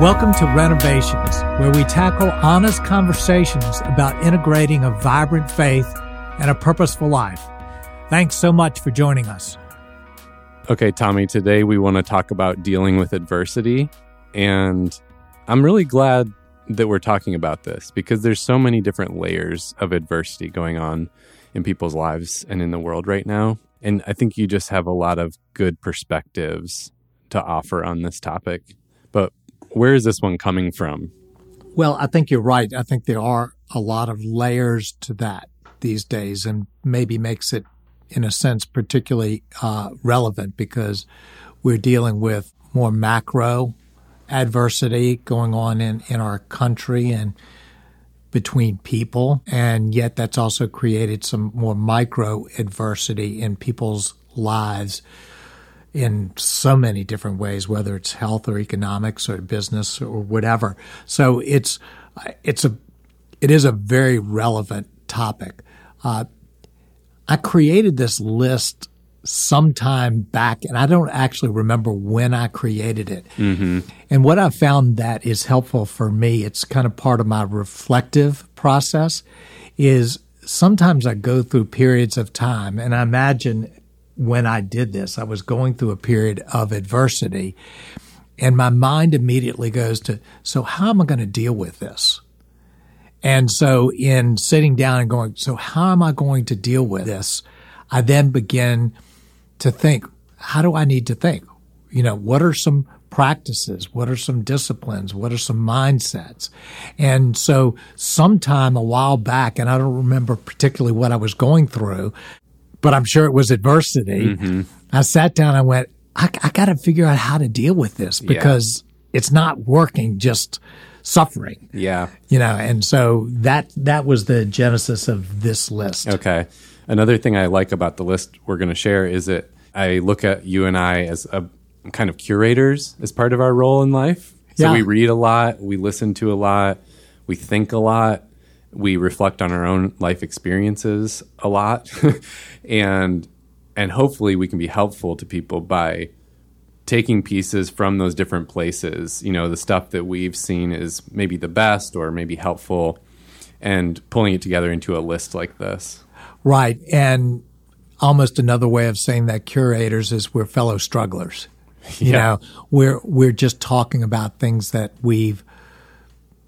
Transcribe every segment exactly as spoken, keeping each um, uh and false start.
Welcome to Renovations, where we tackle honest conversations about integrating a vibrant faith and a purposeful life. Thanks so much for joining us. Okay, Tommy, today we want to talk about dealing with adversity. And I'm really glad that we're talking about this because there's so many different layers of adversity going on in people's lives and in the world right now. And I think you just have a lot of good perspectives to offer on this topic. But where is this one coming from? Well, I think you're right. I think there are a lot of layers to that these days, and maybe makes it, in a sense, particularly uh, relevant because we're dealing with more macro adversity going on in, in our country and between people. And yet that's also created some more micro adversity in people's lives in so many different ways, whether it's health or economics or business or whatever. So it's it's a it is a very relevant topic. Uh, I created this list sometime back, and I don't actually remember when I created it. Mm-hmm. And what I found that is helpful for me, it's kind of part of my reflective process, is sometimes I go through periods of time, and I imagine when I did this, I was going through a period of adversity, and my mind immediately goes to, so how am I going to deal with this? And so in sitting down and going, so how am I going to deal with this? I then begin to think, how do I need to think? You know, what are some practices? What are some disciplines? What are some mindsets? And so sometime a while back, and I don't remember particularly what I was going through, but I'm sure it was adversity. Mm-hmm. I sat down and went, I, I got to figure out how to deal with this because yeah. it's not working, just suffering. Yeah. You know, and so that that was the genesis of this list. Okay. Another thing I like about the list we're going to share is that I look at you and I as a kind of curators as part of our role in life. So yeah. we read a lot, we listen to a lot, we think a lot. We reflect on our own life experiences a lot, and and hopefully we can be helpful to people by taking pieces from those different places. You know, the stuff that we've seen is maybe the best or maybe helpful, and pulling it together into a list like this. Right, and almost another way of saying that curators is we're fellow strugglers. You yeah. know, we're we're just talking about things that we've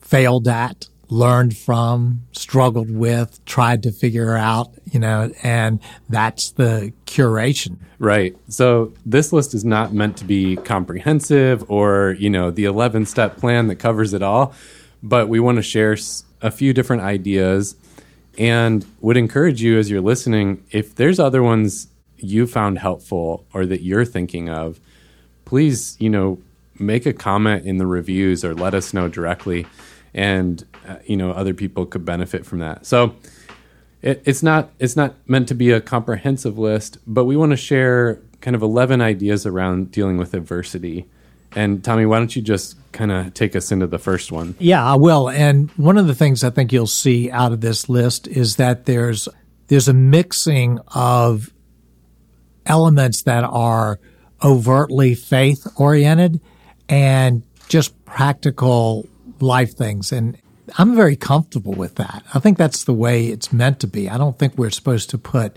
failed at, learned from, struggled with, tried to figure out, you know, and that's the curation. Right. So this list is not meant to be comprehensive or, you know, the eleven-step plan that covers it all, but we want to share a few different ideas and would encourage you as you're listening, if there's other ones you found helpful or that you're thinking of, please, you know, make a comment in the reviews or let us know directly. And, uh, you know, other people could benefit from that. So it, it's not it's not meant to be a comprehensive list, but we want to share kind of eleven ideas around dealing with adversity. And, Tommy, why don't you just kind of take us into the first one? Yeah, I will. And one of the things I think you'll see out of this list is that there's there's a mixing of elements that are overtly faith-oriented and just practical life things. And I'm very comfortable with that. I think that's the way it's meant to be. I don't think we're supposed to put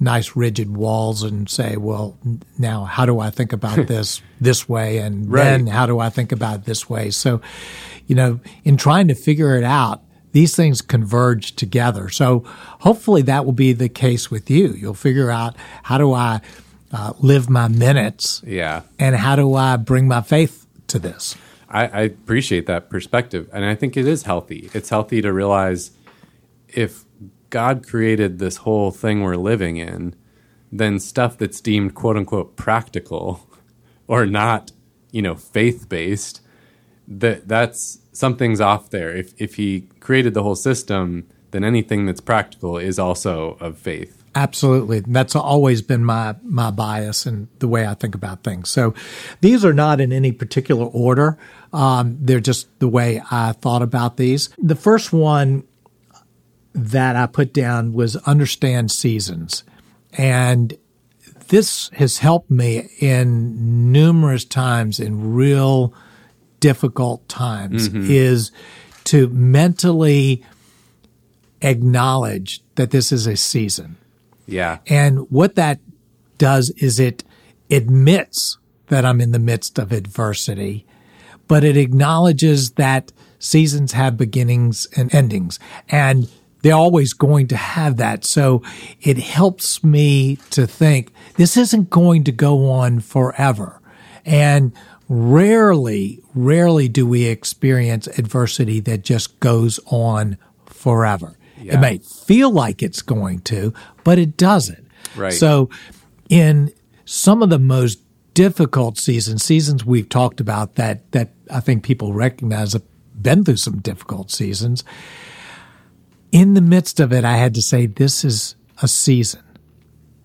nice rigid walls and say, well, now how do I think about this this way? And right. then how do I think about it this way? So, you know, in trying to figure it out, these things converge together. So hopefully that will be the case with you. You'll figure out how do I uh, live my minutes yeah. and how do I bring my faith to this? I, I appreciate that perspective, and I think it is healthy. It's healthy to realize if God created this whole thing we're living in, then stuff that's deemed quote-unquote practical or not, you know, faith-based, that that's something's off there. If if he created the whole system, then anything that's practical is also of faith. Absolutely. That's always been my my bias and the way I think about things. So these are not in any particular order. Um, they're just the way I thought about these. The first one that I put down was understand seasons. And this has helped me in numerous times in real difficult times mm-hmm. is to mentally acknowledge that this is a season. Yeah. And what that does is it admits that I'm in the midst of adversity, but it acknowledges that seasons have beginnings and endings, and they're always going to have that. So it helps me to think this isn't going to go on forever. And rarely, rarely do we experience adversity that just goes on forever. Yeah. It may feel like it's going to, but it doesn't. Right. So in some of the most difficult seasons, seasons we've talked about that that I think people recognize have been through some difficult seasons, in the midst of it, I had to say, this is a season.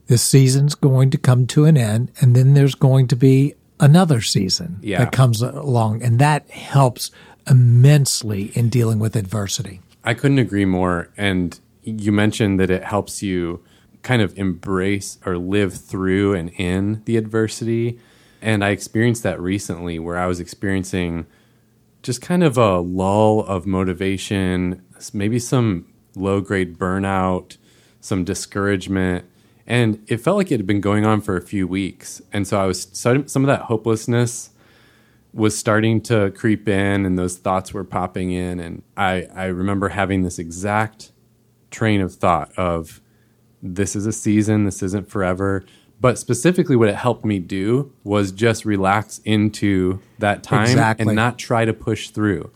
This season's going to come to an end, and then there's going to be another season yeah. that comes along, and that helps immensely in dealing with adversity. I couldn't agree more, and you mentioned that it helps you kind of embrace or live through and in the adversity, and I experienced that recently where I was experiencing just kind of a lull of motivation, maybe some low-grade burnout, some discouragement. And it felt like it had been going on for a few weeks. And so I was starting, some of that hopelessness was starting to creep in, and those thoughts were popping in. And I, I remember having this exact train of thought of, this is a season, this isn't forever. But specifically what it helped me do was just relax into that time exactly. and not try to push through.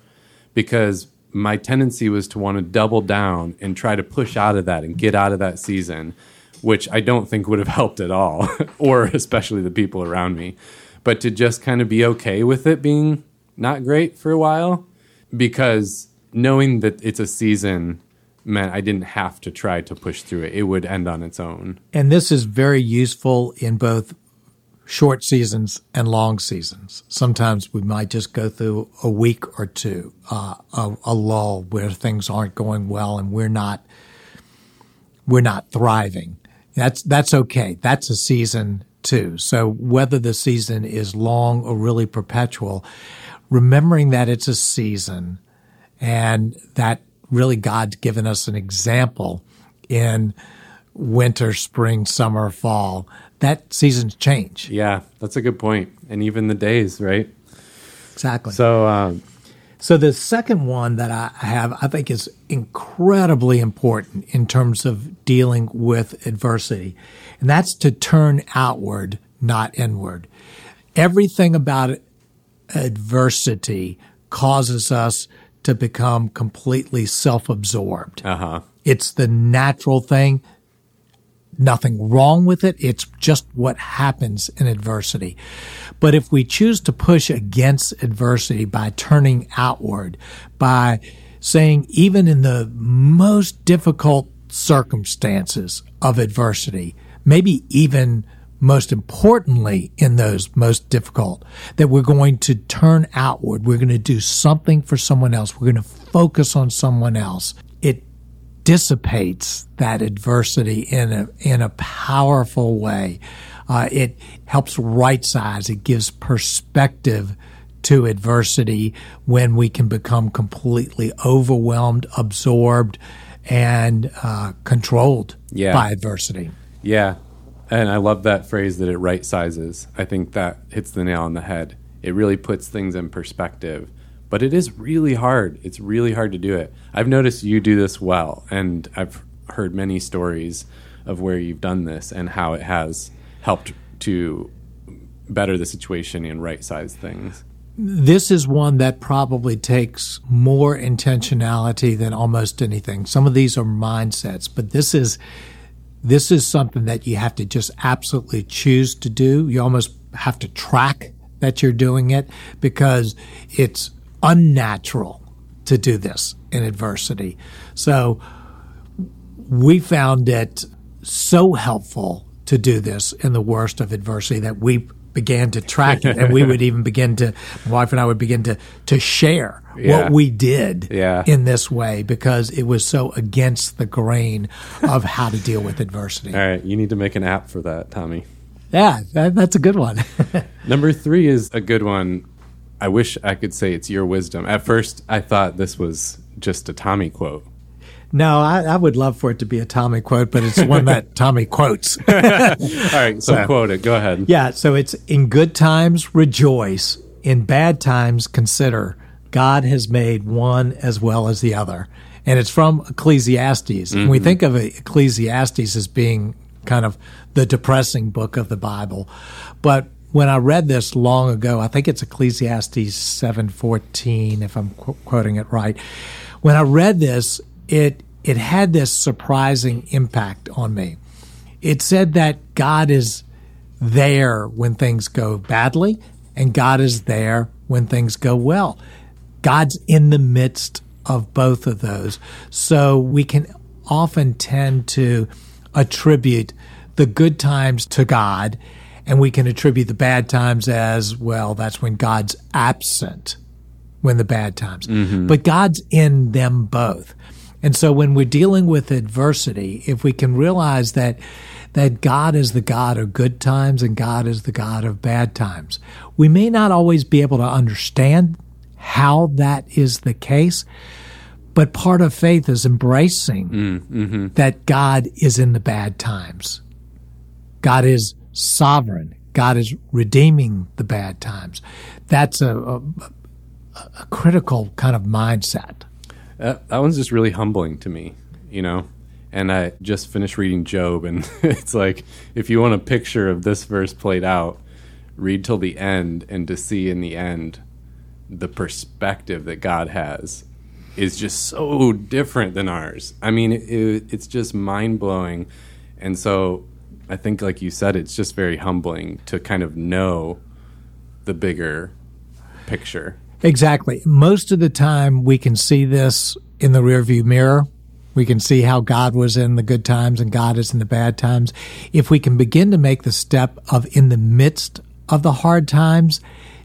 Because my tendency was to want to double down and try to push out of that and get out of that season, which I don't think would have helped at all, or especially the people around me. But to just kind of be okay with it being not great for a while, because knowing that it's a season meant I didn't have to try to push through it. It would end on its own. And this is very useful in both short seasons and long seasons. Sometimes we might just go through a week or two, uh, a, a lull where things aren't going well and we're not we're not thriving. That's that's okay. That's a season too. So whether the season is long or really perpetual, remembering that it's a season and that really God's given us an example in winter, spring, summer, fall, that seasons change. Yeah, that's a good point. And even the days, right? Exactly. So um, so the second one that I have, I think, is incredibly important in terms of dealing with adversity, and that's to turn outward, not inward. Everything about adversity causes us to become completely self-absorbed. Uh-huh. It's the natural thing. Nothing wrong with it. It's just what happens in adversity. But if we choose to push against adversity by turning outward, by saying even in the most difficult circumstances of adversity, maybe even most importantly in those most difficult, that we're going to turn outward, we're going to do something for someone else, we're going to focus on someone else, it dissipates that adversity in a in a powerful way. Uh, it helps right size. It gives perspective to adversity when we can become completely overwhelmed, absorbed, and uh, controlled yeah. by adversity. Yeah. And I love that phrase, that it right sizes. I think that hits the nail on the head. It really puts things in perspective. But it is really hard. It's really hard to do it. I've noticed you do this well, and I've heard many stories of where you've done this and how it has helped to better the situation and right-size things. This is one that probably takes more intentionality than almost anything. Some of these are mindsets, but this is this is something that you have to just absolutely choose to do. You almost have to track that you're doing it, because it's unnatural to do this in adversity. So we found it so helpful to do this in the worst of adversity that we began to track it, and we would even begin to, my wife and I would begin to, to share yeah. what we did yeah. in this way, because it was so against the grain of how to deal with adversity. All right, you need to make an app for that, Tommy. Yeah, that, that's a good one. Number three is a good one. I wish I could say it's your wisdom. At first, I thought this was just a Tommy quote. No, I, I would love for it to be a Tommy quote, but it's one that Tommy quotes. All right, so, so quote it. Go ahead. Yeah, so it's, in good times, rejoice. In bad times, consider. God has made one as well as the other. And it's from Ecclesiastes. Mm-hmm. And we think of Ecclesiastes as being kind of the depressing book of the Bible. But when I read this long ago, I think it's Ecclesiastes seven fourteen, if I'm qu- quoting it right. When I read this, it it had this surprising impact on me. It said that God is there when things go badly, and God is there when things go well. God's in the midst of both of those. So we can often tend to attribute the good times to God, and we can attribute the bad times as, well, that's when God's absent, when the bad times. Mm-hmm. But God's in them both. And so when we're dealing with adversity, if we can realize that that God is the God of good times and God is the God of bad times, we may not always be able to understand how that is the case, but part of faith is embracing mm, mm-hmm. that God is in the bad times. God is sovereign. God is redeeming the bad times. That's a, a, a critical kind of mindset. Uh, that one's just really humbling to me, you know? And I just finished reading Job, and it's like, if you want a picture of this verse played out, read till the end, and to see in the end the perspective that God has is just so different than ours. I mean, it, it's just mind-blowing. And so I think, like you said, it's just very humbling to kind of know the bigger picture. Exactly. Most of the time we can see this in the rearview mirror. We can see how God was in the good times and God is in the bad times. If we can begin to make the step of in the midst of the hard times,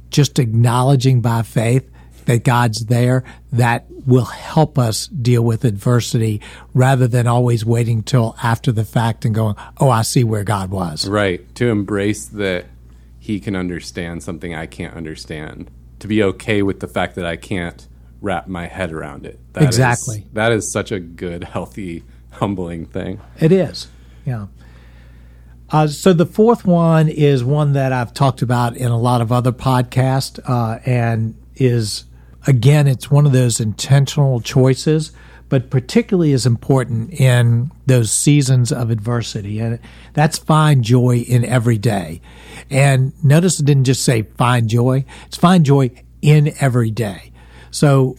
just acknowledging by faith that God's there, that will help us deal with adversity rather than always waiting till after the fact and going, oh, I see where God was. Right. To embrace that he can understand something I can't understand. To be okay with the fact that I can't wrap my head around it. That exactly. Is, that is such a good, healthy, humbling thing. It is, yeah. Uh, so the fourth one is one that I've talked about in a lot of other podcasts uh, and is, again, it's one of those intentional choices, but particularly is important in those seasons of adversity. And that's find joy in every day. And notice it didn't just say find joy. It's find joy in every day. So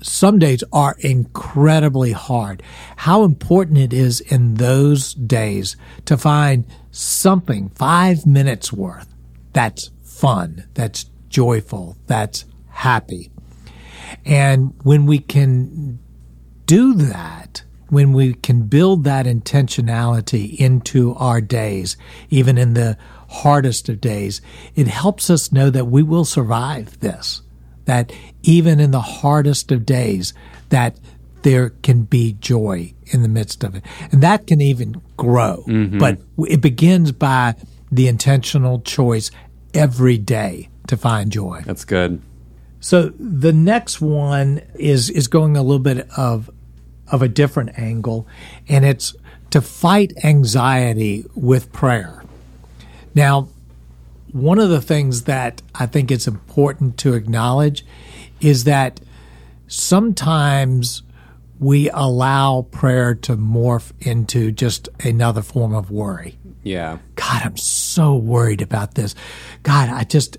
some days are incredibly hard. How important it is in those days to find something, five minutes worth, that's fun, that's joyful, that's happy. And when we can do that, when we can build that intentionality into our days, even in the hardest of days, it helps us know that we will survive this, that even in the hardest of days, that there can be joy in the midst of it. And that can even grow, mm-hmm. but it begins by the intentional choice every day to find joy. That's good. So the next one is is going a little bit of of a different angle, and it's to fight anxiety with prayer. Now, one of the things that I think it's important to acknowledge is that sometimes we allow prayer to morph into just another form of worry. Yeah. God, I'm so worried about this. God, I just,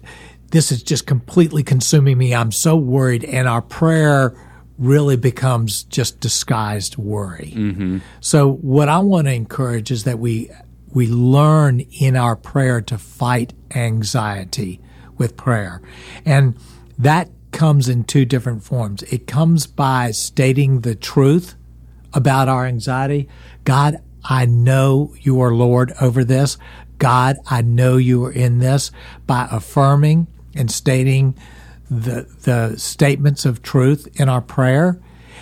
this is just completely consuming me. I'm so worried. And our prayer really becomes just disguised worry. Mm-hmm. So what I want to encourage is that we we learn in our prayer to fight anxiety with prayer. And that comes in two different forms. It comes by stating the truth about our anxiety. God, I know you are Lord over this. God, I know you are in this, by affirming and stating the the statements of truth in our prayer.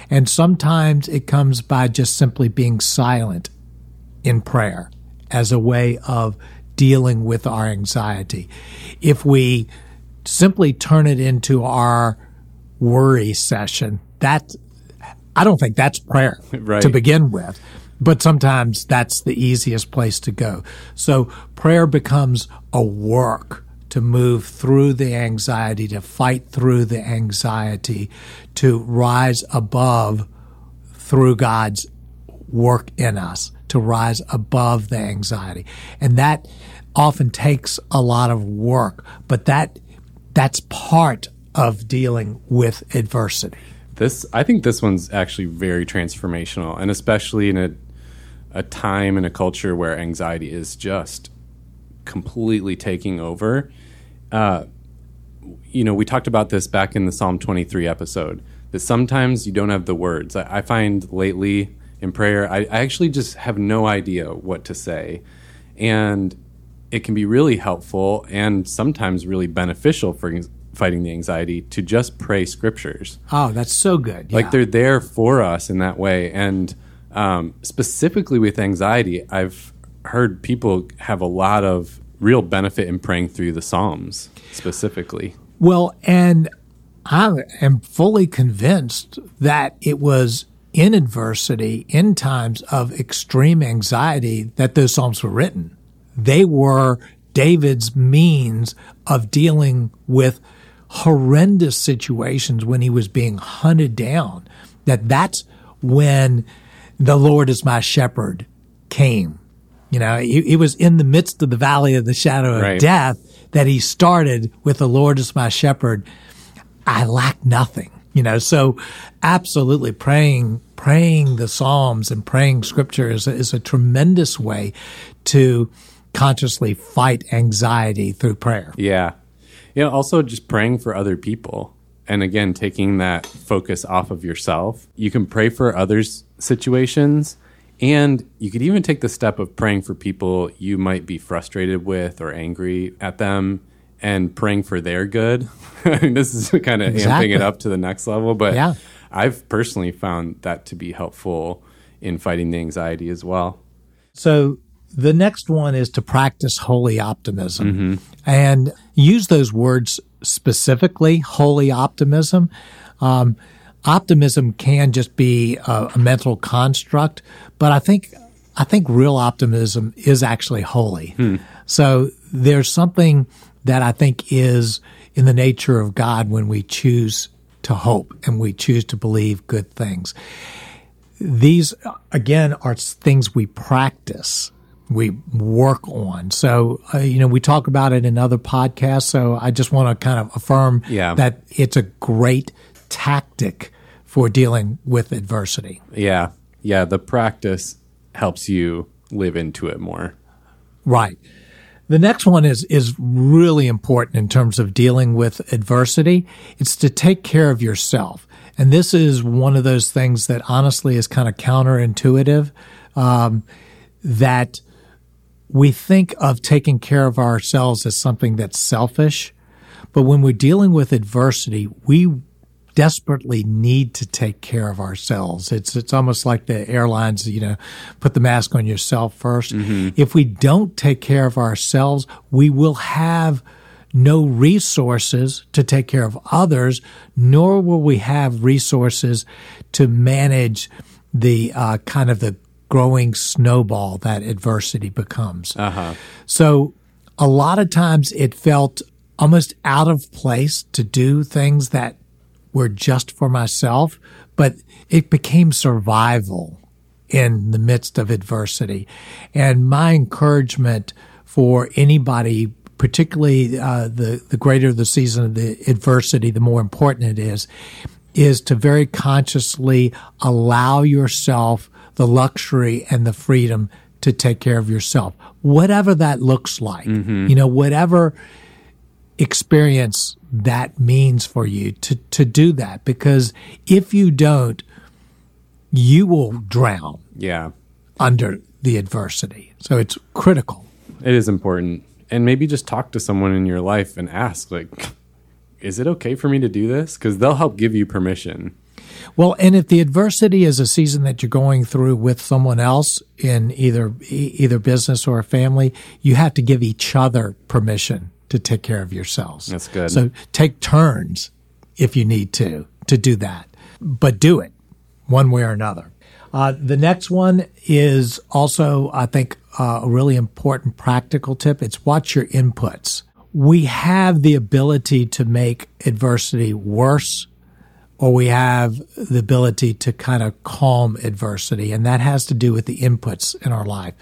And sometimes it comes by just simply being silent in prayer as a way of dealing with our anxiety. If we simply turn it into our worry session. That I don't think that's prayer right. to begin with, but sometimes that's the easiest place to go. So prayer becomes a work to move through the anxiety, to fight through the anxiety, to rise above through God's work in us, to rise above the anxiety. And that often takes a lot of work, but that that's part of dealing with adversity. This, I think this one's actually very transformational, and especially in a a time and a culture where anxiety is just completely taking over. Uh, you know, we talked about this back in the Psalm twenty-three episode, that sometimes you don't have the words. I, I find lately in prayer, I, I actually just have no idea what to say. And it can be really helpful and sometimes really beneficial for fighting the anxiety to just pray scriptures. Oh, that's so good. Yeah. Like they're there for us in that way. And um, specifically with anxiety, I've heard people have a lot of real benefit in praying through the Psalms specifically. Well, and I am fully convinced that it was in adversity, in times of extreme anxiety, that those Psalms were written. They were David's means of dealing with horrendous situations when he was being hunted down, that that's when the Lord is my shepherd came. You know, it was in the midst of the valley of the shadow of right. death that he started with the Lord is my shepherd. I lack nothing, you know. So absolutely praying, praying the Psalms and praying scripture is a, is a tremendous way to consciously fight anxiety through prayer. Yeah. You know, also just praying for other people. And again, taking that focus off of yourself. You can pray for others' situations. And you could even take the step of praying for people you might be frustrated with or angry at them and praying for their good. I mean, this is kind of exactly. amping it up to the next level, but yeah. I've personally found that to be helpful in fighting the anxiety as well. So the next one is to practice holy optimism mm-hmm. and use those words specifically, holy optimism. Um, Optimism can just be a, a mental construct, but I think I think real optimism is actually holy. Hmm. So there's something that I think is in the nature of God when we choose to hope and we choose to believe good things. These, again, are things we practice, we work on. So, uh, you know, we talk about it in other podcasts, so I just want to kind of affirm yeah. that it's a great tactic for dealing with adversity. Yeah. Yeah. The practice helps you live into it more. Right. The next one is, is really important in terms of dealing with adversity. It's to take care of yourself. And this is one of those things that honestly is kind of counterintuitive, um, that we think of taking care of ourselves as something that's selfish. But when we're dealing with adversity, we desperately need to take care of ourselves. It's it's almost like the airlines, you know, put the mask on yourself first. Mm-hmm. If we don't take care of ourselves, we will have no resources to take care of others, nor will we have resources to manage the uh, kind of the growing snowball that adversity becomes. Uh-huh. So a lot of times it felt almost out of place to do things that were just for myself, but it became survival in the midst of adversity. And my encouragement for anybody, particularly uh, the, the greater the season of the adversity, the more important it is, is to very consciously allow yourself the luxury and the freedom to take care of yourself, whatever that looks like, mm-hmm. you know, whatever experience that means for you to, to do that, because if you don't, you will drown yeah. under the adversity. So it's critical. It is important. And maybe just talk to someone in your life and ask, like, is it okay for me to do this? Because they'll help give you permission. Well, and if the adversity is a season that you're going through with someone else in either either business or a family, you have to give each other permission to take care of yourselves. That's good. So take turns if you need to, to do that. But do it one way or another. Uh, the next one is also, I think, uh, a really important practical tip. It's watch your inputs. We have the ability to make adversity worse, or we have the ability to kind of calm adversity, and that has to do with the inputs in our life.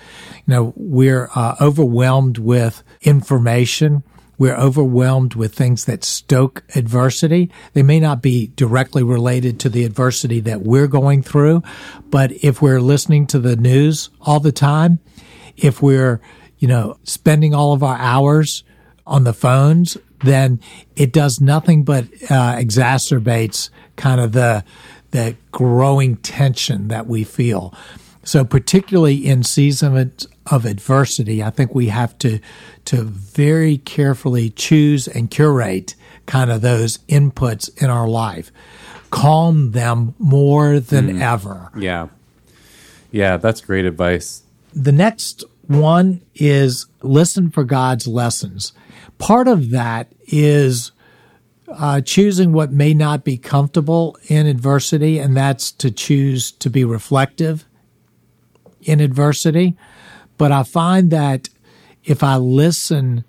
You know, we're uh, overwhelmed with information. We're overwhelmed with things that stoke adversity. They may not be directly related to the adversity that we're going through, but if we're listening to the news all the time, if we're, you know, spending all of our hours on the phones, then it does nothing but uh, exacerbates kind of the the growing tension that we feel. So particularly in seasons of adversity, I think we have to to very carefully choose and curate kind of those inputs in our life. Calm them more than mm. ever. Yeah. Yeah, that's great advice. The next one is listen for God's lessons. Part of that is uh, choosing what may not be comfortable in adversity, and that's to choose to be reflective in adversity. But I find that if I listen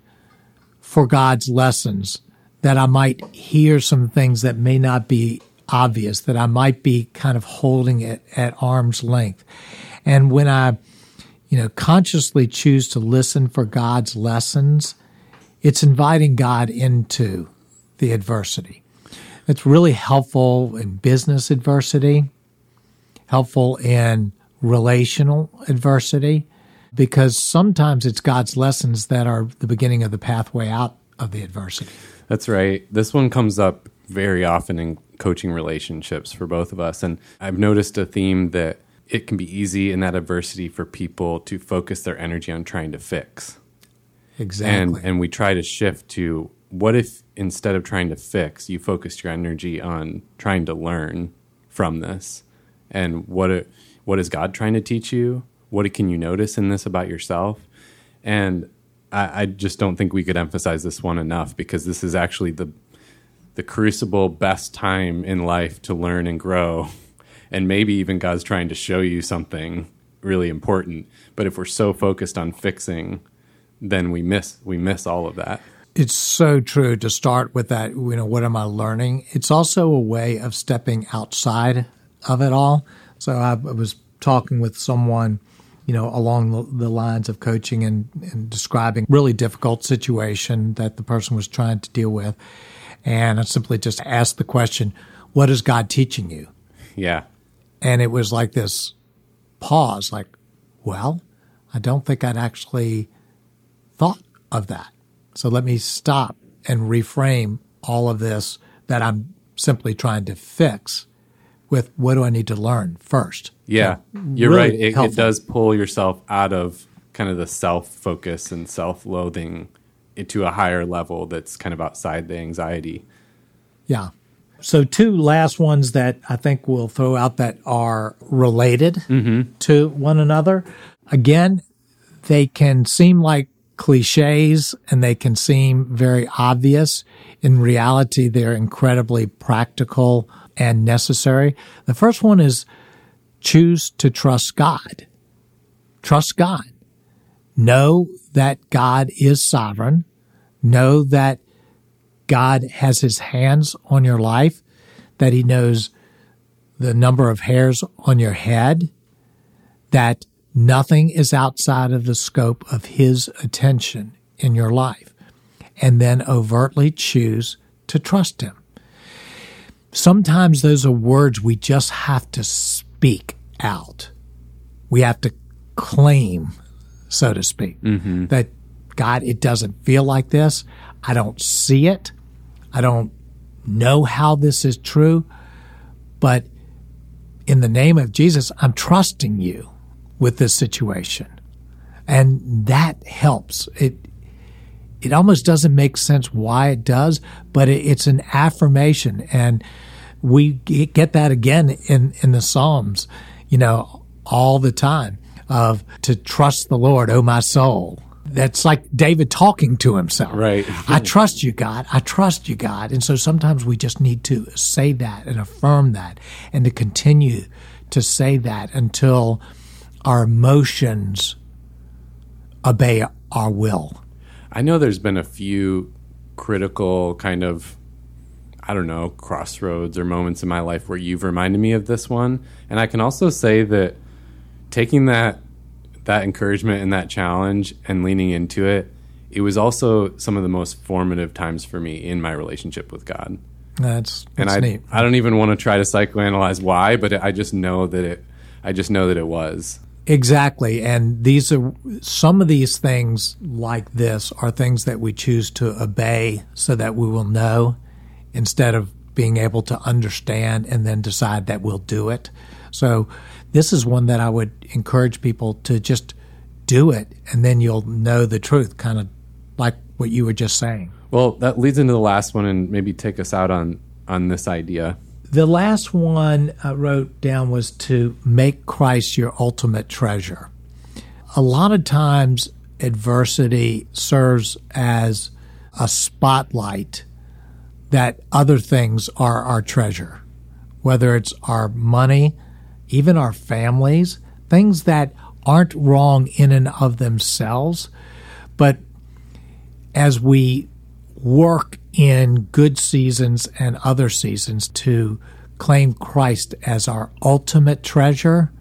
for God's lessons, that I might hear some things that may not be obvious, that I might be kind of holding it at arm's length. And when I, you know, consciously choose to listen for God's lessons, it's inviting God into the adversity. It's really helpful in business adversity, helpful in relational adversity, because sometimes it's God's lessons that are the beginning of the pathway out of the adversity. That's right. This one comes up very often in coaching relationships for both of us. And I've noticed a theme that it can be easy in that adversity for people to focus their energy on trying to fix. Exactly. And, and we try to shift to, what if instead of trying to fix, you focused your energy on trying to learn from this? And what it, what is God trying to teach you? What can you notice in this about yourself? And I, I just don't think we could emphasize this one enough, because this is actually the the crucible best time in life to learn and grow. And maybe even God's trying to show you something really important. But if we're so focused on fixing, then we miss we miss all of that. It's so true to start with that, you know, what am I learning? It's also a way of stepping outside of it all. So I was talking with someone, you know, along the lines of coaching and, and describing really difficult situation that the person was trying to deal with. And I simply just asked the question, what is God teaching you? Yeah. And it was like this pause, like, well, I don't think I'd actually thought of that. So let me stop and reframe all of this that I'm simply trying to fix with, what do I need to learn first? Yeah, so you're really right. It, it does pull yourself out of kind of the self-focus and self-loathing into a higher level that's kind of outside the anxiety. Yeah. So two last ones that I think we'll throw out that are related mm-hmm. to one another. Again, they can seem like cliches and they can seem very obvious. In reality, they're incredibly practical and necessary. The first one is choose to trust God. Trust God. Know that God is sovereign. Know that God has his hands on your life, that he knows the number of hairs on your head, that nothing is outside of the scope of his attention in your life, and then overtly choose to trust him. Sometimes those are words we just have to speak out. We have to claim, so to speak, mm-hmm. that, God, it doesn't feel like this. I don't see it. I don't know how this is true. But in the name of Jesus, I'm trusting you with this situation. And that helps. It It almost doesn't make sense why it does, but it's an affirmation. And we get that again in, in the Psalms, you know, all the time, of to trust the Lord, O my soul, That's like David talking to himself. Right. I trust you, God. I trust you, God. And so sometimes we just need to say that and affirm that and to continue to say that until our emotions obey our will. I know there's been a few critical kind of, I don't know, crossroads or moments in my life where you've reminded me of this one. And I can also say that taking that that encouragement and that challenge and leaning into it, it was also some of the most formative times for me in my relationship with God. That's, that's and I, neat. I don't even want to try to psychoanalyze why, but it, I just know that it, I just know that it was. Exactly. And these are some of these things like this are things that we choose to obey so that we will know instead of being able to understand and then decide that we'll do it. So this is one that I would encourage people to just do it, and then you'll know the truth, kind of like what you were just saying. Well, that leads into the last one, and maybe take us out on, on this idea. The last one I wrote down was to make Christ your ultimate treasure. A lot of times adversity serves as a spotlight that other things are our treasure, whether it's our money, even our families, things that aren't wrong in and of themselves. But as we work in good seasons and other seasons to claim Christ as our ultimate treasure,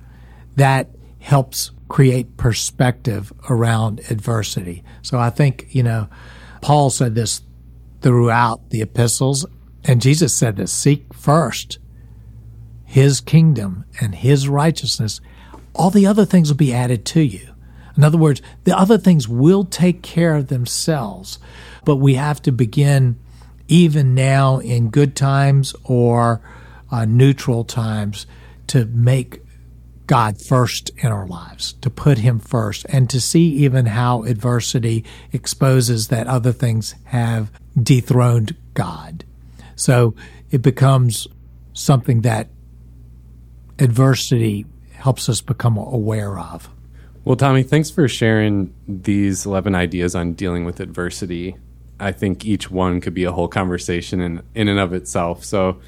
that helps create perspective around adversity. So I think, you know, Paul said this throughout the epistles, and Jesus said this, seek first his kingdom and his righteousness, all the other things will be added to you. In other words, the other things will take care of themselves, but we have to begin even now in good times or uh, neutral times to make God first in our lives, to put him first, and to see even how adversity exposes that other things have dethroned God. So it becomes something that adversity helps us become aware of. Well, Tommy, thanks for sharing these eleven ideas on dealing with adversity. I think each one could be a whole conversation in, in and of itself. So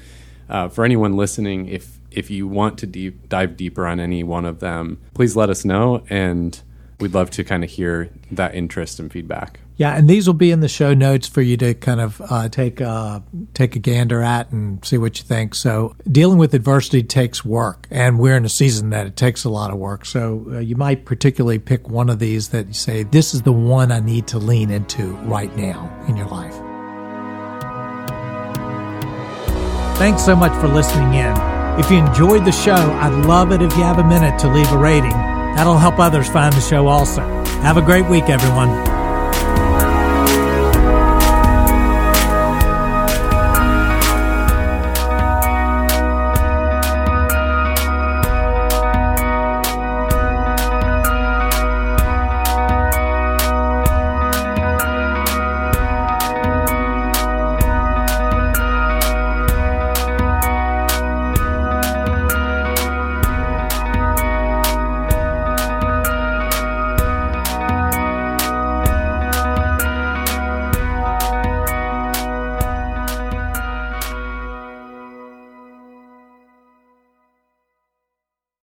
uh, for anyone listening, if if you want to deep, dive deeper on any one of them, please let us know, and we'd love to kind of hear that interest and feedback. Yeah, and these will be in the show notes for you to kind of uh, take, uh, take a gander at and see what you think. So dealing with adversity takes work, and we're in a season that it takes a lot of work. So uh, you might particularly pick one of these that you say, this is the one I need to lean into right now in your life. Thanks so much for listening in. If you enjoyed the show, I'd love it if you have a minute to leave a rating. That'll help others find the show also. Have a great week, everyone.